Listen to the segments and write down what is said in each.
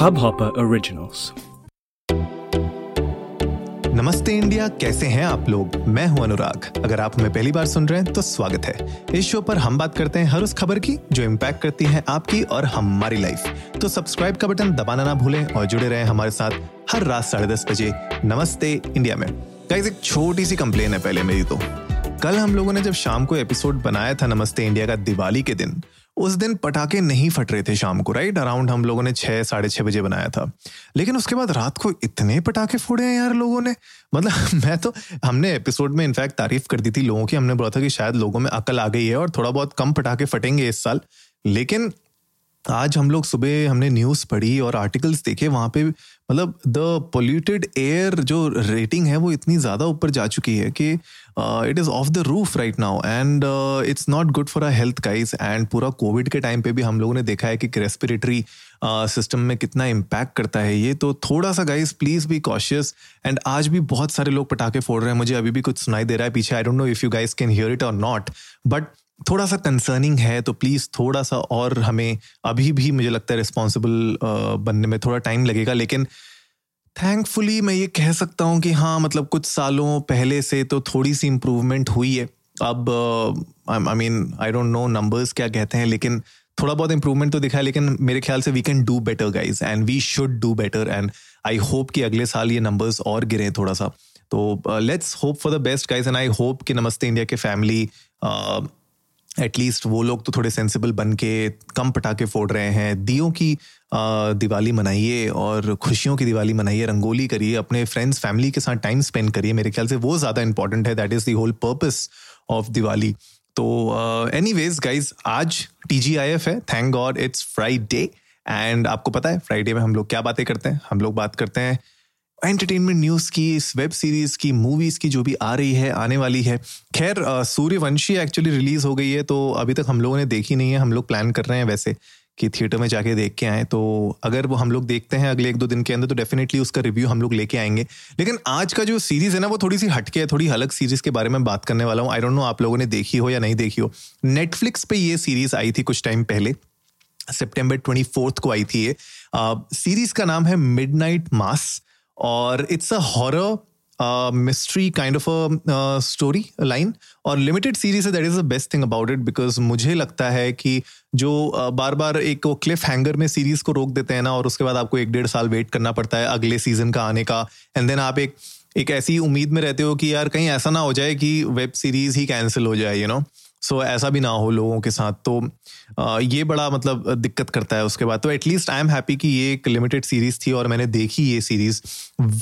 Hub hopper originals. Namaste India, कैसे हैं आप लोग? मैं हूं अनुराग। अगर आप हमें पहली बार सुन रहे हैं तो स्वागत है। इस शो पर हम बात करते हैं हर उस खबर की जो इम्पैक्ट करती है आपकी और हमारी लाइफ। तो सब्सक्राइब का बटन दबाना ना भूलें और जुड़े रहें हमारे साथ हर रात 10:30 बजे नमस्ते इंडिया में। गाइस, एक छोटी सी कंप्लेन है पहले मेरी। तो कल हम लोगों ने जब शाम को एपिसोड बनाया था नमस्ते इंडिया का दिवाली के दिन, उस दिन पटाखे नहीं फट रहे थे शाम को, राइट? अराउंड हम लोगों ने 6-6:30 बजे बनाया था, लेकिन उसके बाद रात को इतने पटाखे फोड़े हैं यार लोगों ने। मतलब मैं तो, हमने एपिसोड में इनफैक्ट तारीफ कर दी थी लोगों की। हमने बोला था कि शायद लोगों में अकल आ गई है और थोड़ा बहुत कम पटाखे फटेंगे इस साल। लेकिन आज हम लोग सुबह हमने न्यूज़ पढ़ी और आर्टिकल्स देखे, वहाँ पे मतलब द पोल्यूटेड एयर जो रेटिंग है वो इतनी ज़्यादा ऊपर जा चुकी है कि it is off the roof right now and it's not good for our health guys. And पूरा कोविड के टाइम पे भी हम लोगों ने देखा है कि रेस्पिरेटरी सिस्टम में कितना इम्पैक्ट करता है ये। तो थोड़ा सा guys please be cautious. And आज भी बहुत सारे लोग पटाखे फोड़ रहे हैं, मुझे अभी भी कुछ सुनाई दे रहा है पीछे। I don't know if you guys can hear it और नॉट, बट थोड़ा सा कंसर्निंग है। तो प्लीज़ थोड़ा सा, और हमें अभी भी मुझे लगता है रिस्पॉन्सिबल बनने में थोड़ा टाइम लगेगा, लेकिन थैंकफुली मैं ये कह सकता हूँ कि हाँ, मतलब कुछ सालों पहले से तो थोड़ी सी इम्प्रूवमेंट हुई है। अब I mean I don't know numbers क्या कहते हैं, लेकिन थोड़ा बहुत इम्प्रूवमेंट तो दिखा है। लेकिन मेरे ख्याल से we can do better guys and we should do better and I hope कि अगले साल ये नंबर्स और गिरें थोड़ा सा। तो let's hope for the best guys and I hope कि नमस्ते इंडिया के फैमिली, एटलीस्ट वो लोग तो थोड़े सेंसिबल बन के कम पटाखे फोड़ रहे हैं। दियों की दिवाली मनाइए और खुशियों की दिवाली मनाइए, रंगोली करिए, अपने फ्रेंड्स फैमिली के साथ टाइम स्पेंड करिए। मेरे ख्याल से वो ज़्यादा इंपॉर्टेंट है, that is the whole purpose of Diwali. तो एनीवेज गाइज, आज TGIF है, thank God it's Friday. And आपको पता है फ्राइडे में हम लोग क्या बातें करते हैं? हम लोग बात करते हैं एंटरटेनमेंट न्यूज़ की, इस वेब सीरीज़ की, मूवीज़ की जो भी आ रही है, आने वाली है। खैर, सूर्यवंशी एक्चुअली रिलीज़ हो गई है, तो अभी तक हम लोगों ने देखी नहीं है। हम लोग प्लान कर रहे हैं वैसे कि थिएटर में जाके देख के आएँ। तो अगर वो हम लोग देखते हैं अगले 1-2 दिन के अंदर तो डेफिनेटली उसका रिव्यू हम लोग लेके आएंगे। लेकिन आज का जो सीरीज़ है ना, वो थोड़ी सी हटके है, थोड़ी अलग सीरीज़ के बारे में बात करने वाला हूँ। आई डोंट नो आप लोगों ने देखी हो या नहीं देखी हो। नेटफ्लिक्स पे ये सीरीज़ आई थी कुछ टाइम पहले, सितंबर 24 को आई थी ये। सीरीज़ का नाम है मिडनाइट मास और it's a horror mystery kind of a story line और लिमिटेड सीरीज है। That is the best thing about it, because मुझे लगता है कि जो बार बार एक वो क्लिफ हैंगर में सीरीज़ को रोक देते हैं ना, और उसके बाद आपको 1-1.5 साल वेट करना पड़ता है अगले सीजन का आने का। एंड देन आप एक ऐसी उम्मीद में रहते हो कि यार कहीं ऐसा ना हो जाए कि वेब सीरीज़ ही कैंसिल हो जाए, यू नो। सो ऐसा भी ना हो लोगों के साथ, तो ये बड़ा मतलब दिक्कत करता है उसके बाद। तो एटलीस्ट आई एम हैप्पी कि ये एक लिमिटेड सीरीज़ थी और मैंने देखी ये series.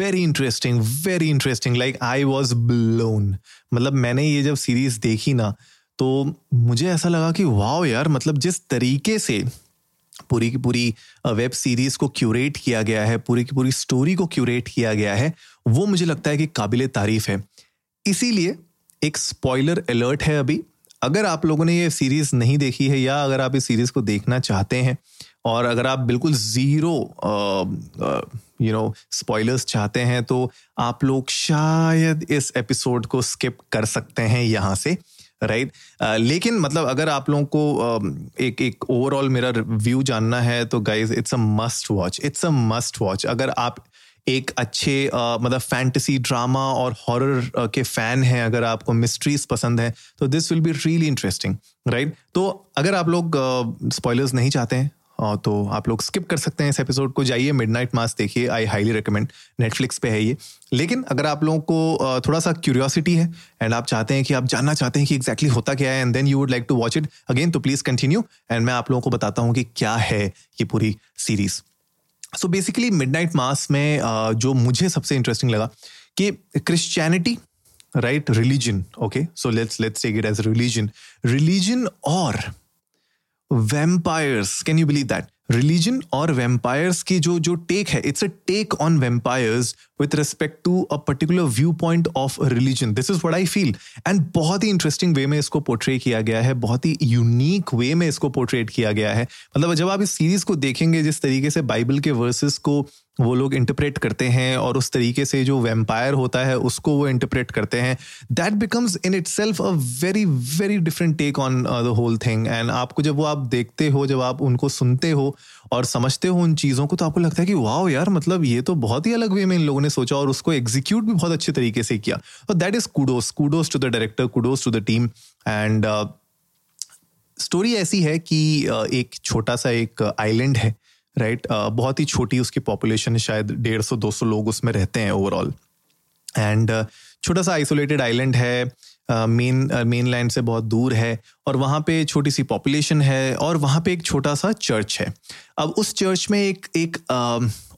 Very interesting like I was blown. मतलब मैंने ये जब सीरीज़ देखी ना तो मुझे ऐसा लगा कि वाओ यार, मतलब जिस तरीके से पूरी की पूरी वेब सीरीज़ को क्यूरेट किया गया है, पूरी की पूरी स्टोरी को क्यूरेट किया गया है, वो मुझे लगता है कि काबिल तारीफ़ है। इसीलिए एक स्पॉयलर अलर्ट है अभी। अगर आप लोगों ने ये सीरीज़ नहीं देखी है या अगर आप इस सीरीज़ को देखना चाहते हैं और अगर आप बिल्कुल ज़ीरो यू नो स्पॉयलर्स चाहते हैं तो आप लोग शायद इस एपिसोड को स्किप कर सकते हैं यहाँ से, राइट? लेकिन मतलब अगर आप लोगों को एक ओवरऑल मेरा रिव्यू जानना है तो guys it's a must watch. अगर आप एक अच्छे मतलब फैंटेसी ड्रामा और हॉरर के फैन हैं, अगर आपको मिस्ट्रीज पसंद है तो this will be really interesting, right? तो अगर आप लोग स्पॉयलर्स नहीं चाहते हैं तो आप लोग स्किप कर सकते हैं इस एपिसोड को। जाइए मिडनाइट मास देखिए, आई हाईली रिकमेंड। नेटफ्लिक्स पे है ये। लेकिन अगर आप लोगों को थोड़ा सा क्यूरियोसिटी है एंड आप चाहते हैं कि आप जानना चाहते हैं कि एग्जैक्टली होता क्या है and then you would like to watch it again, तो प्लीज़ कंटिन्यू एंड मैं आप लोगों को बताता हूँ कि क्या है ये पूरी series. So basically Midnight Mass में जो मुझे सबसे इंटरेस्टिंग लगा कि Christianity, right, religion, okay, so let's take it as religion और vampires. Can you believe that? Religion और वैम्पायर्स की जो टेक है, it's a take on vampires with respect to a particular view point of religion. This is what I feel. And बहुत ही interesting way में इसको portray किया गया है, बहुत ही यूनिक वे में इसको पोर्ट्रेट किया गया है। मतलब जब आप इस सीरीज़ को देखेंगे, जिस तरीके से बाइबल के वर्सेस को वो लोग इंटरप्रेट करते हैं और उस तरीके से जो वैम्पायर होता है उसको वो इंटरप्रेट करते हैं, that becomes in itself a very very different take on the whole thing. And आपको जब वो आप देखते हो, जब आप उनको सुनते हो, हो और समझते हो उन चीज़ों को, तो आपको लगता है कि वाओ यार, मतलब ये तो बहुत ही अलग वे में इन लोगों ने सोचा और उसको एग्जीक्यूट भी बहुत अच्छे तरीके से किया. तो that is kudos to the director, kudos to the team. And story ऐसी है कि एक छोटा सा एक आइलैंड है, राइट. बहुत ही छोटी उसकी पॉपुलेशन है, शायद 150-200 लोग उसमें रहते हैं ओवरऑल. एंड छोटा सा आइसोलेटेड आइलैंड है, मेनलैंड से बहुत दूर है, और वहाँ पे छोटी सी पॉपुलेशन है, और वहाँ पे एक छोटा सा चर्च है. अब उस चर्च में एक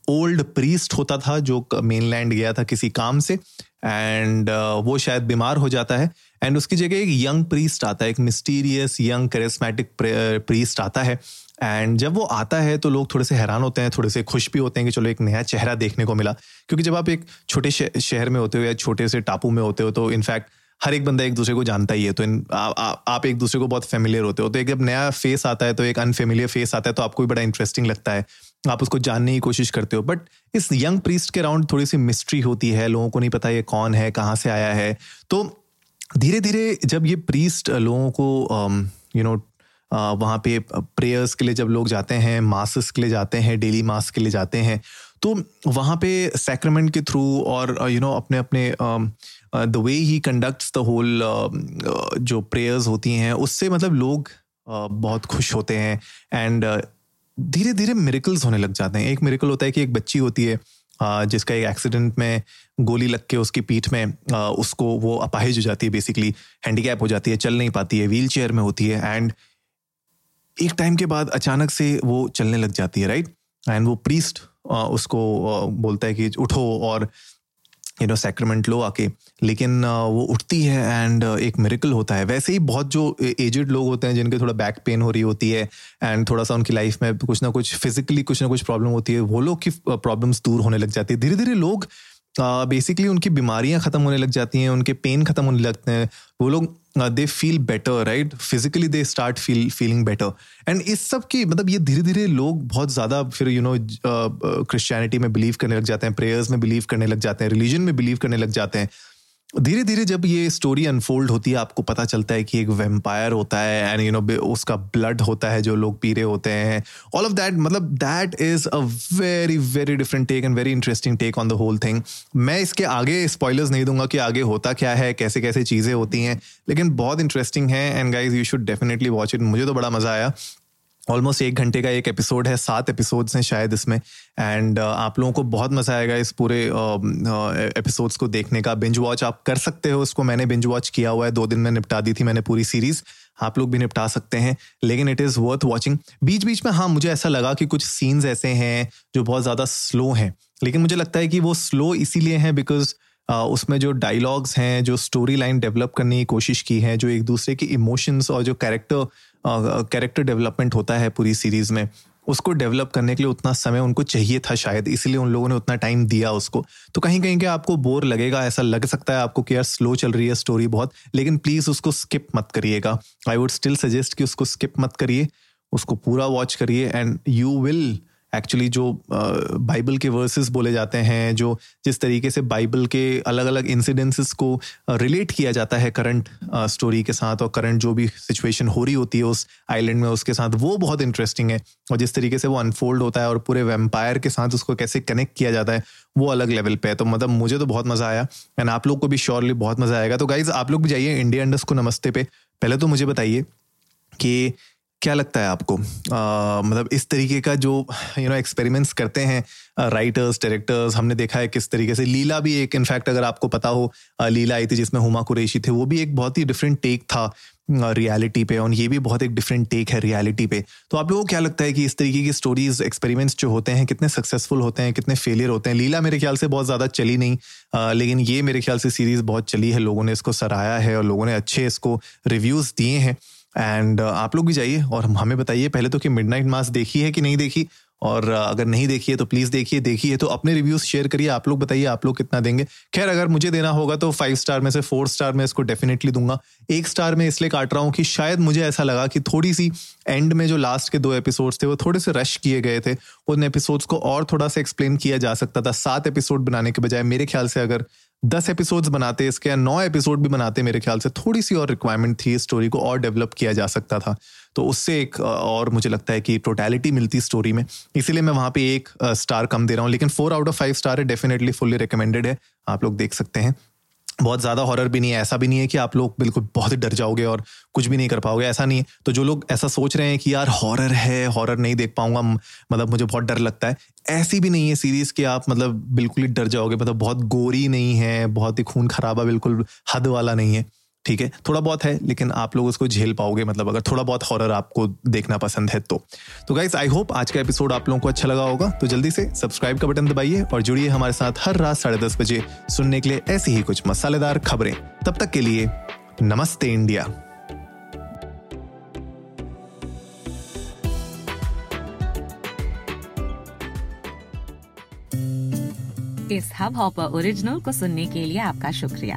ओल्ड प्रीस्ट होता था जो मेनलैंड गया था किसी काम से, एंड वो शायद बीमार हो जाता है, एंड उसकी जगह एक यंग प्रीस्ट आता है, एक मिस्टीरियस यंग करिश्मेटिक प्रीस्ट आता है. एंड जब वो आता है तो लोग थोड़े से हैरान होते हैं, थोड़े से खुश भी होते हैं कि चलो एक नया चेहरा देखने को मिला, क्योंकि जब आप एक छोटे शहर में होते हो या छोटे से टापू में होते हो तो इनफैक्ट हर एक बंदा एक दूसरे को जानता ही है, तो आप एक दूसरे को बहुत फेमिलियर होते हो. तो एक जब नया फेस आता है तो एक अनफेमिलियर फेस आता है, तो आपको भी बड़ा इंटरेस्टिंग लगता है, आप उसको जानने की कोशिश करते हो. बट इस यंग प्रीस्ट के अराउंड थोड़ी सी मिस्ट्री होती है, लोगों को नहीं पता ये कौन है, कहाँ से आया है. तो धीरे धीरे जब ये प्रीस्ट लोगों को वहाँ पे प्रेयर्स के लिए जब लोग जाते हैं, मासेस के लिए जाते हैं, डेली मास के लिए जाते हैं, तो वहाँ पे सैक्रमेंट के थ्रू और अपने अपने द वे ही कंडक्ट्स द होल जो प्रेयर्स होती हैं उससे मतलब लोग बहुत खुश होते हैं. एंड धीरे धीरे मिरेकल्स होने लग जाते हैं. एक मिरेकल होता है कि एक बच्ची होती है जिसका एक एक्सीडेंट में गोली लग के उसकी पीठ में उसको वो अपाहिज हो जाती है, बेसिकली हैंडीकैप हो जाती है, चल नहीं पाती है, व्हील चेयर में होती है. एंड एक टाइम के बाद अचानक से वो चलने लग जाती है, राइट. एंड वो प्रीस्ट उसको बोलता है कि उठो और सैक्रमेंट लो आके, लेकिन वो उठती है एंड एक मिरेकल होता है. वैसे ही बहुत जो एजड लोग होते हैं जिनके थोड़ा बैक पेन हो रही होती है एंड थोड़ा सा उनकी लाइफ में कुछ ना कुछ फिजिकली कुछ ना कुछ प्रॉब्लम होती है, वो लोग की प्रॉब्लम्स दूर होने लग जाती है. धीरे धीरे लोग बेसिकली उनकी बीमारियां ख़त्म होने लग जाती हैं, उनके पेन ख़त्म होने लगते हैं, वो लोग they feel better, right. Physically they start feeling better. And इस सब की मतलब ये धीरे धीरे लोग बहुत ज़्यादा फिर क्रिश्चियनिटी में बिलीव करने लग जाते हैं, प्रेयर्स में बिलीव करने लग जाते हैं, रिलीजन में बिलीव करने लग जाते हैं. धीरे धीरे जब ये स्टोरी अनफोल्ड होती है आपको पता चलता है कि एक वैम्पायर होता है एंड उसका ब्लड होता है जो लोग पी रहे होते हैं, ऑल ऑफ दैट. मतलब that is a very very different take and very interesting take on the whole thing. मैं इसके आगे स्पॉयलर्स नहीं दूंगा कि आगे होता क्या है, कैसे कैसे चीज़ें होती हैं, लेकिन बहुत इंटरेस्टिंग है. And guys you should definitely watch it. मुझे तो बड़ा मज़ा आया. ऑलमोस्ट 1 घंटे का एक एपिसोड है, 7 एपिसोड्स हैं शायद इसमें. एंड आप लोगों को बहुत मज़ा आएगा इस पूरे एपिसोड्स को देखने का. बिंज वॉच आप कर सकते हो इसको. मैंने बिंज वॉच किया हुआ है, 2 दिन में निपटा दी थी मैंने पूरी सीरीज़. आप लोग भी निपटा सकते हैं, लेकिन इट इज़ वर्थ वॉचिंग. बीच बीच में हाँ मुझे ऐसा लगा कि कुछ सीन्स ऐसे हैं जो बहुत ज़्यादा स्लो हैं, लेकिन मुझे लगता है कि वो स्लो इसीलिए हैं बिकॉज उसमें जो डायलॉग्स हैं, जो स्टोरी लाइन डेवलप करने की कोशिश की है, जो एक दूसरे के इमोशंस और जो कैरेक्टर डेवलपमेंट होता है पूरी सीरीज़ में, उसको डेवलप करने के लिए उतना समय उनको चाहिए था शायद, इसलिए उन लोगों ने उतना टाइम दिया उसको. तो कहीं कहीं के आपको बोर लगेगा, ऐसा लग सकता है आपको कि यार स्लो चल रही है स्टोरी बहुत, लेकिन प्लीज़ उसको स्किप मत करिएगा. आई वुड स्टिल सजेस्ट कि उसको स्किप मत करिए, उसको पूरा वॉच करिए. एंड यू विल एक्चुअली जो बाइबल के वर्सेस बोले जाते हैं, जो जिस तरीके से बाइबल के अलग अलग इंसिडेंसेस को रिलेट किया जाता है करंट स्टोरी के साथ और करंट जो भी सिचुएशन हो रही होती है उस आइलैंड में उसके साथ, वो बहुत इंटरेस्टिंग है. और जिस तरीके से वो अनफोल्ड होता है और पूरे वैम्पायर के साथ उसको कैसे कनेक्ट किया जाता है वो अलग लेवल पे है. तो मतलब मुझे तो बहुत मज़ा आया एंड आप लोग को भी श्योरली बहुत मज़ा आएगा. तो गाइज आप लोग भी जाइए India_Namaste पे. पहले तो मुझे बताइए कि क्या लगता है आपको, मतलब इस तरीके का जो एक्सपेरिमेंट्स करते हैं राइटर्स डायरेक्टर्स. हमने देखा है किस तरीके से लीला भी एक, इनफैक्ट अगर आपको पता हो लीला आई थी जिसमें हुमा कुरैशी थे, वो भी एक बहुत ही डिफरेंट टेक था रियलिटी पे, और ये भी बहुत एक डिफरेंट टेक है रियलिटी पे. तो आप लोगों को क्या लगता है कि इस तरीके की स्टोरीज एक्सपेरिमेंट्स जो होते हैं कितने सक्सेसफुल होते हैं, कितने फेलियर होते हैं. लीला मेरे ख्याल से बहुत ज़्यादा चली नहीं, लेकिन ये मेरे ख्याल से सीरीज़ बहुत चली है, लोगों ने इसको सराहाया है और लोगों ने अच्छे इसको रिव्यूज़ दिए हैं. एंड आप लोग भी जाइए और हमें बताइए पहले तो कि मिडनाइट मास देखी है कि नहीं देखी, और अगर नहीं देखी है तो प्लीज़ देखिए. तो अपने रिव्यूज़ शेयर करिए. आप लोग बताइए आप लोग कितना देंगे. खैर अगर मुझे देना होगा तो 5 स्टार में से 4 स्टार में इसको डेफिनेटली दूंगा. 1 स्टार में इसलिए काट रहा हूँ कि शायद मुझे ऐसा लगा कि थोड़ी सी एंड में जो लास्ट के 2 एपिसोड्स थे वो थोड़े से रश किए गए थे. उन एपिसोड्स को और थोड़ा सा एक्सप्लेन किया जा सकता था 7 एपिसोड बनाने के बजाय. मेरे ख्याल से अगर 10 एपिसोड्स बनाते इसके, 9 एपिसोड भी बनाते मेरे ख्याल से। थोड़ी सी और रिक्वायरमेंट थी, स्टोरी को और डेवलप किया जा सकता था, तो उससे एक और मुझे लगता है कि टोटैलिटी मिलती स्टोरी में, इसीलिए मैं वहाँ पे 1 स्टार कम दे रहा हूँ। लेकिन 4 आउट ऑफ 5 स्टार है, डेफिनेटली फुल्ली रिकमेंडेड है, आप लोग देख सकते हैं। बहुत ज़्यादा हॉरर भी नहीं है, ऐसा भी नहीं है कि आप लोग बिल्कुल बहुत डर जाओगे और कुछ भी नहीं कर पाओगे, ऐसा नहीं है। तो जो लोग ऐसा सोच रहे हैं कि यार हॉरर है, हॉरर नहीं देख पाऊंगा, मतलब मुझे बहुत डर लगता है, ऐसी भी नहीं है सीरीज़ कि आप मतलब बिल्कुल ही डर जाओगे। मतलब बहुत गोरी नहीं है, बहुत ही खून खराबा बिल्कुल हद वाला नहीं है, ठीक है, थोड़ा बहुत है, लेकिन आप लोग उसको झेल पाओगे, मतलब अगर थोड़ा बहुत हॉरर आपको देखना पसंद है तो। तो गाइस, आई होप आज का एपिसोड आप लोगों को अच्छा लगा होगा। तो जल्दी से सब्सक्राइब का बटन दबाइए और जुड़िए हमारे साथ हर रात 10:30 बजे सुनने के लिए ऐसी ही कुछ मसालेदार खबरें। तब तक के लिए नमस्ते इंडिया। इस हब हॉपर ओरिजिनल को सुनने के लिए आपका शुक्रिया।